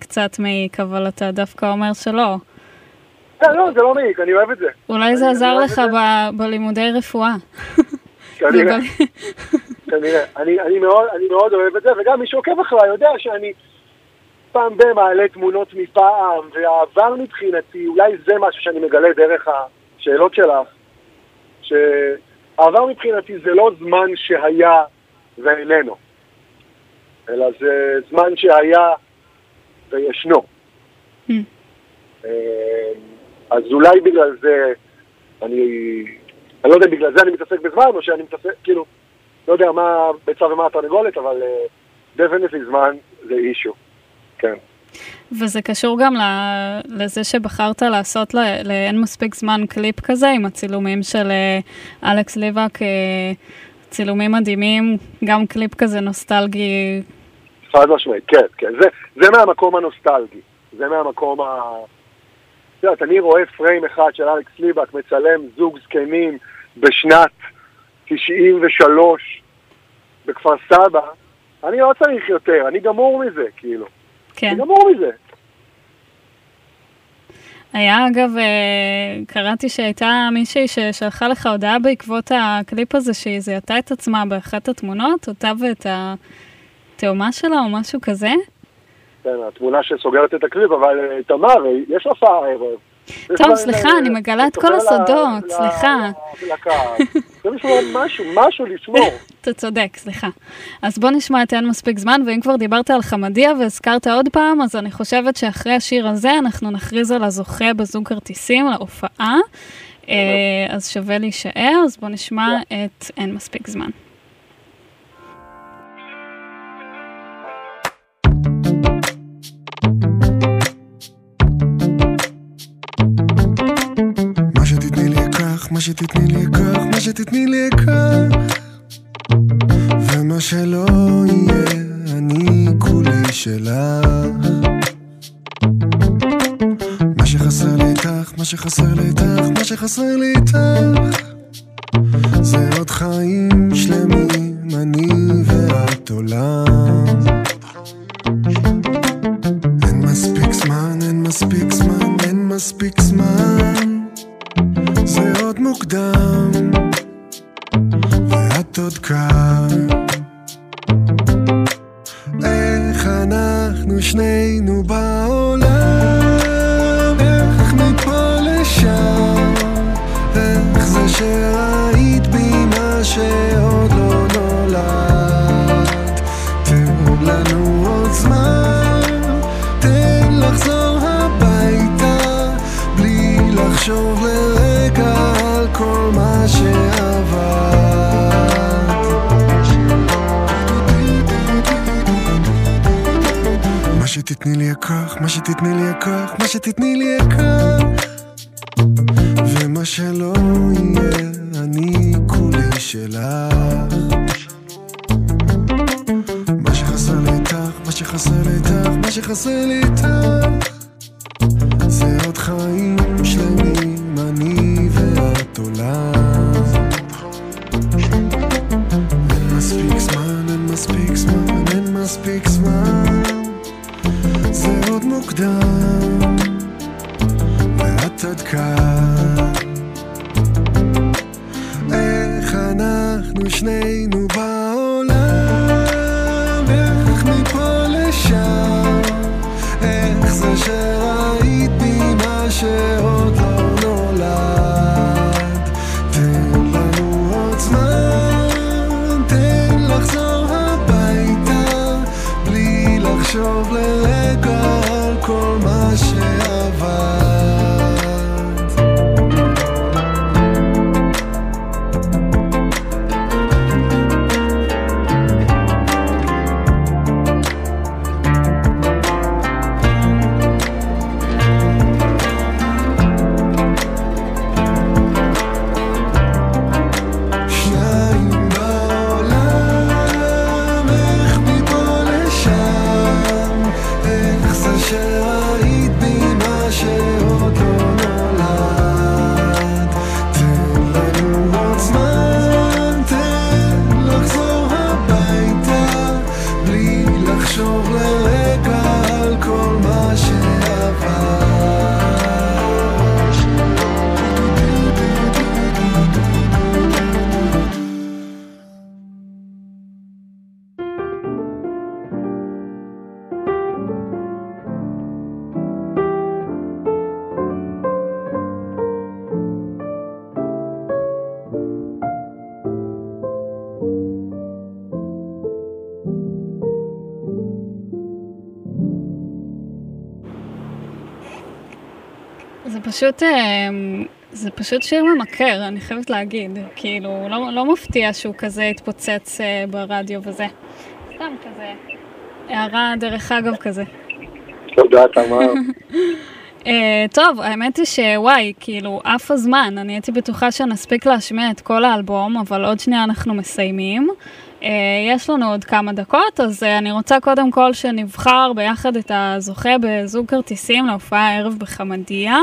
קצת מעיק, אבל אתה דווקא אומר שלא. לא, זה לא מעיק, אני אוהב את זה. אולי זה עזר לך בלימודי רפואה. כנראה. אני מאוד אוהב את זה, וגם מי שעוקב אחריי יודע שאני פעם במעלה תמונות מפעם, והעבר מבחינתי, אולי זה משהו שאני מגלה דרך השאלות שלך, ש... העבר מבחינתי זה לא זמן שהיה ואיננו, אלא זה זמן שהיה וישנו. אז אולי בגלל זה, אני לא יודע, בגלל זה אני מתעסק בזמן, או שאני מתעסק, כאילו, לא יודע מה ביצה ומה התרנגולת, אבל definitely זמן זה אישו, כן. וזה קשור גם לזה שבחרת לעשות לאין מספיק זמן קליפ כזה עם הצילומים של אלכס ליבק, צילומים מדהימים, גם קליפ כזה נוסטלגי. חד משמעית, כן, כן. זה מהמקום הנוסטלגי. זה מהמקום ה... אני רואה פריים אחד של אלכס ליבק מצלם זוג זקנים בשנת 93 בכפר סבא. אני לא צריך יותר, אני גמור מזה, כאילו. כן. גמור מזה. היה אגב, קראתי שהייתה מישהי ששלחה לך הודעה בעקבות הקליפ הזה שהיא זיהתה את עצמה באחת התמונות, אותה ואת התאומה שלה או משהו כזה? כן, התמונה שסוגרת את הקליפ, אבל תמר, יש הופעה ערב. טוב, סליחה, אני מגלה את כל הסודות, סליחה. זה משמור משהו לשמור. אתה צודק, סליחה. אז בוא נשמע את אין מספיק זמן, ואם כבר דיברת על חמדיה והזכרת עוד פעם, אז אני חושבת שאחרי השיר הזה אנחנו נכריז על הזוכה בזוג כרטיסים להופעה, אז שווה להישאר, אז בוא נשמע את אין מספיק זמן. מה שתתני לי אקח, מה שתתני לי אקח, ומה שלא יהיה אני כולי שלך. מה שחסר לי איתך, מה שחסר לי איתך, מה שחסר לי איתך זה עוד חיים שלמים, אני ואת עולם. אין מספיק זמן, אין מספיק זמן, אין מספיק זמן, זה עוד מוקדם ואת עוד כאן. איך אנחנו שנינו בעולם, איך מפה לשם, איך זה שראית בי מה שעוד לא נולד. תנו לנו עוד זמן, תן לחזור הביתה, בלי לחשוב לרגע על כל מה שעבר. מה שתתני לי אקח, מה שתתני לי אקח, מה שתתני לי אקח, ומה שלא יהיה אני כולי שלך. מה שחסר לי איתך, מה שחסר לי איתך, מה שחסר לי איתך זה עוד חיים שלמים, אני ואת עולם. אין מספיק זמן, אין מספיק זמן, אין מספיק זמן, זה עוד מוקדם ואת עוד כאן. איך אנחנו שנינו בעולם, איך מפה לשם, איך זה שראית בי מה שעוד לא נולד. תן לנו עוד זמן, תן לחזור הביתה, בלי לחשוב לראות כל מה שעבד. זה פשוט שיר ממכר, אני חייבת להגיד. כאילו, לא מפתיע שהוא כזה התפוצץ ברדיו וזה. סתם כזה. הערה דרך אגב כזה. תודה, תמר. טוב, האמת היא שוואי, כאילו, אף הזמן. אני הייתי בטוחה שנספיק להשמיע את כל האלבום, אבל עוד שנייה אנחנו מסיימים. יש לנו עוד כמה דקות, אז אני רוצה קודם כל שנבחר ביחד את הזוכה בזוג כרטיסים להופעה הערב בחמדיה,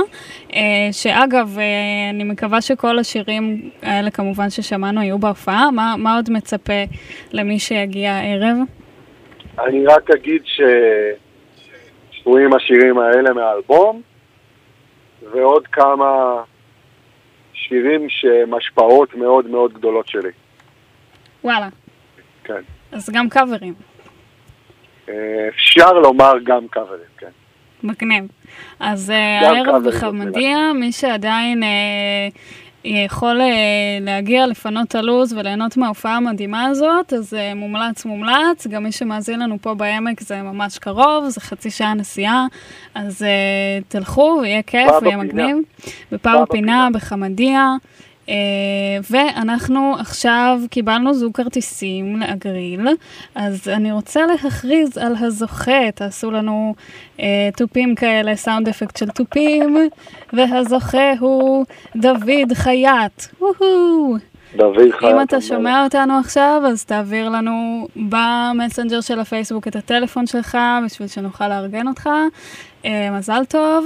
שאגב, אני מקווה שכל השירים האלה כמובן ששמענו היו בהופעה. מה עוד מצפה למי שיגיע הערב? אני רק אגיד ששפועים השירים האלה מהאלבום, ועוד כמה שירים שמשפעות מאוד מאוד גדולות שלי. וואלה. כן. אז גם קאברים. אפשר לומר גם קאברים, כן. מגניב. אז הערב בחמדיה, מי שעדיין יכול להגיע לפנות הלוז וליהנות מההופעה המדהימה הזאת, אז מומלץ. גם מי שמאזין לנו פה בעמק זה ממש קרוב, זה חצי שעה נסיעה, אז תלכו, יהיה כיף, יהיה מגניב. בפאב הפינה, בחמדיה. ואנחנו עכשיו קיבלנו זוג כרטיסים לאגריל, אז אני רוצה להכריז על הזוכה. תעשו לנו טופים כאלה, סאונד אפקט של טופים, והזוכה הוא דוד חייט. אם אתה שומע אותנו עכשיו, אז תעביר לנו במסנג'ר של הפייסבוק את הטלפון שלך, בשביל שנוכל לארגן אותך. מזל טוב.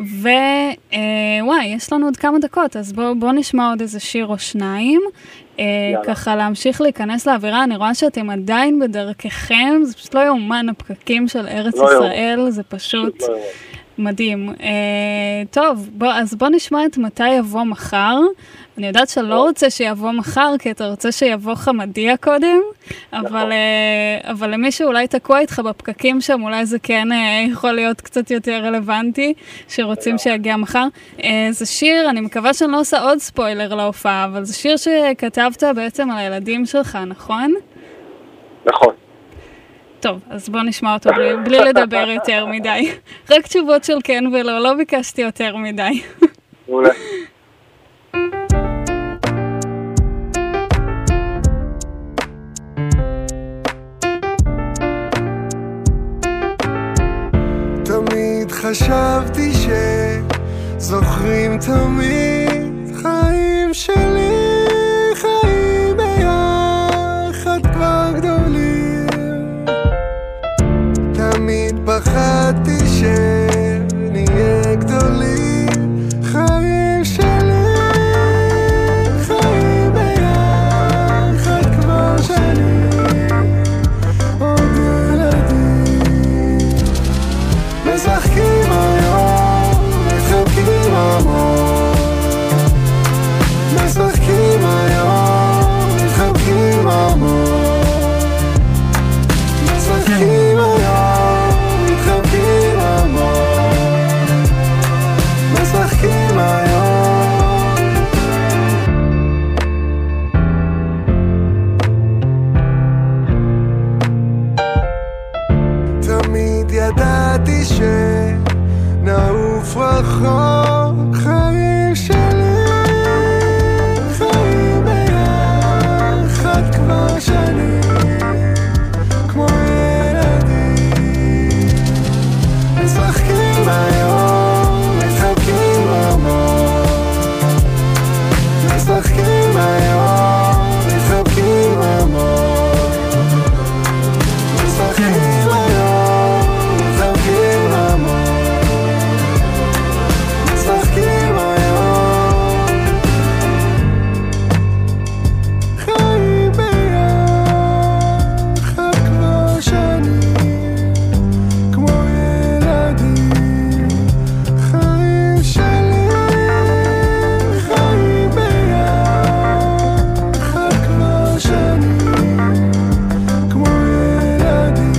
ווואי, יש לנו עוד כמה דקות, אז בואו נשמע עוד איזה שיר או שניים, ככה להמשיך להיכנס לאווירה. אני רואה שאתם עדיין בדרככם, זה פשוט לא יאומן, הפקקים של ארץ ישראל, זה פשוט מדהים. טוב, אז בואו נשמע את מתי יבוא מחר. אני יודעת שלא רוצה שיבוא מחר, כי אתה רוצה שיבוא חמדיה קודם, אבל למי שאולי תקוע איתך בפקקים שם, אולי זה כן יכול להיות קצת יותר רלוונטי, שרוצים שיגיע מחר. זה שיר, אני מקווה שאני לא עושה עוד ספוילר להופעה, אבל זה שיר שכתבת בעצם על הילדים שלך, נכון? נכון. טוב, אז בוא נשמע אותו בלי לדבר יותר מדי. רק תשובות של כן ולא, לא ביקשתי יותר מדי. אולי. תמיד חשבתי שזוכרים תמיד חיים שלי, חיים ביחד כבר גדולים. תמיד פחדתי שנהיה גדולים, חיים שלי, חיים ביחד כבר שנים, עוד ילדים משחקים היום, מחבקים המון, משחקים היום, מחבקים המון, משחקים היום, מחבקים המון, משחקים היום. תמיד ידעתי שנעוף רחוק, חיים שלי, חיים ביחד כבר שנים, כמו ילדים, משחקים היום, משחקים המון, משחקים היום, משחקים המון, משחקים היום, משחקים המון, משחקים היום, חיים ביחד כבר שנים, כמו ילדים, חיים שלי, חיים ביחד כבר שנים, כמו ילדים.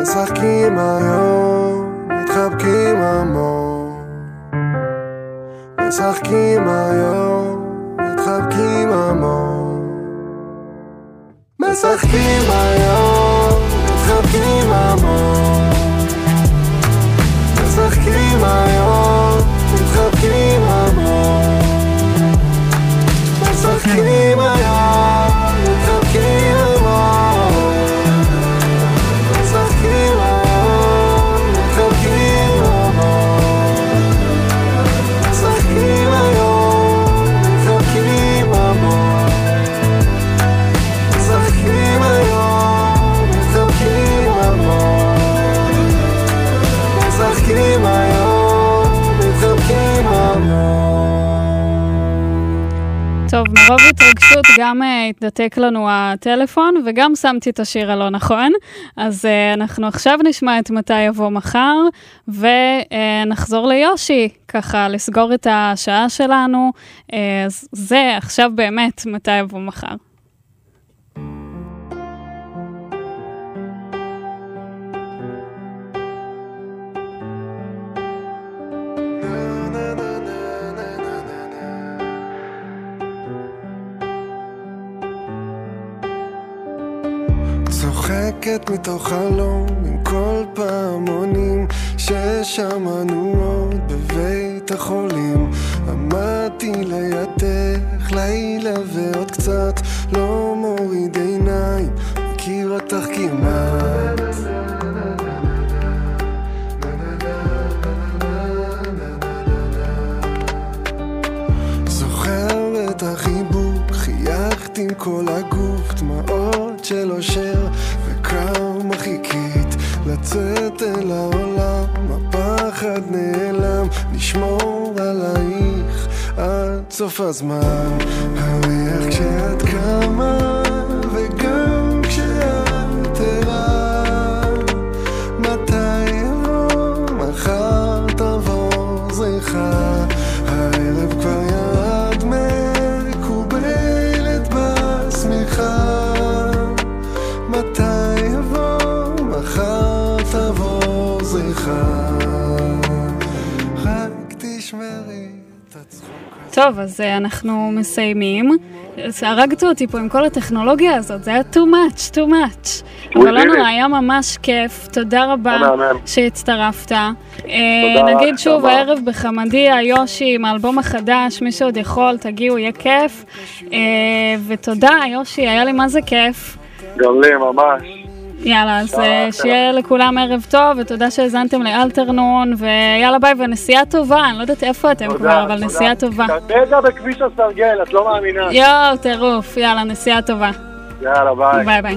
משחקים היום, מתחבקים המון, משחקים היום, מתחבקים המון, משחקים היום, מתחבקים המון, משחקים היום, מתחבקים המון, משחקים היום, מתחבקים המון, משחקים היום, מתחבקים המון, משחקים היום, מתחבקים המון, משחקים היום, מתחבקים המון, משחקים היום, מתחבקים המון. טוב, מרוב התרגשות גם התדתק לנו הטלפון, וגם שמתי את השיר הלא נכון, אז אנחנו עכשיו נשמע את מתי יבוא מחר, ונחזור ליושי, ככה לסגור את השעה שלנו. אז זה עכשיו באמת מתי יבוא מחר. צוחקת מתוך חלום עם כל פעמונים ששמענו עוד בבית החולים, עמדתי לידך לילה ועוד קצת, לא מוריד עיניים, מכיר אותך כמעט. דמעות של אושר וכמה מחיקית לצאת אל העולם, הפחד נעלם, נשמור עלייך עד סוף הזמן. הריח כשאת קמה וגם כשאת ערה, מתי יבוא? מחר תבוא זריחה, הערב כבר ירד מקובלת בשמיכה, מתי יבוא? מחר תבוא זריחה, רק תשמרי את הצחוק. טוב, אז אנחנו מסיימים. הרגתו אותי פה עם כל הטכנולוגיה הזאת, זה היה too much. אבל לנו היה ממש כיף, תודה רבה שהצטרפת. נגיד שוב, הערב בחמדיה, יושי עם האלבום החדש, מי שעוד יכול, תגיעו, יהיה כיף. ותודה, יושי, היה לי מה זה כיף. גם לי, ממש. יאללה, אז שיהיה לכולם ערב טוב, ותודה שהזנתם לאלטרנון, ויאללה ביי, ונסיעה טובה, אני לא יודעת איפה אתם כבר, אבל נסיעה טובה. תתגע בכביש הסרגל, את לא מאמינה. יואו, טירוף, יאללה, נסיעה טובה. יאללה, ביי. ביי ביי.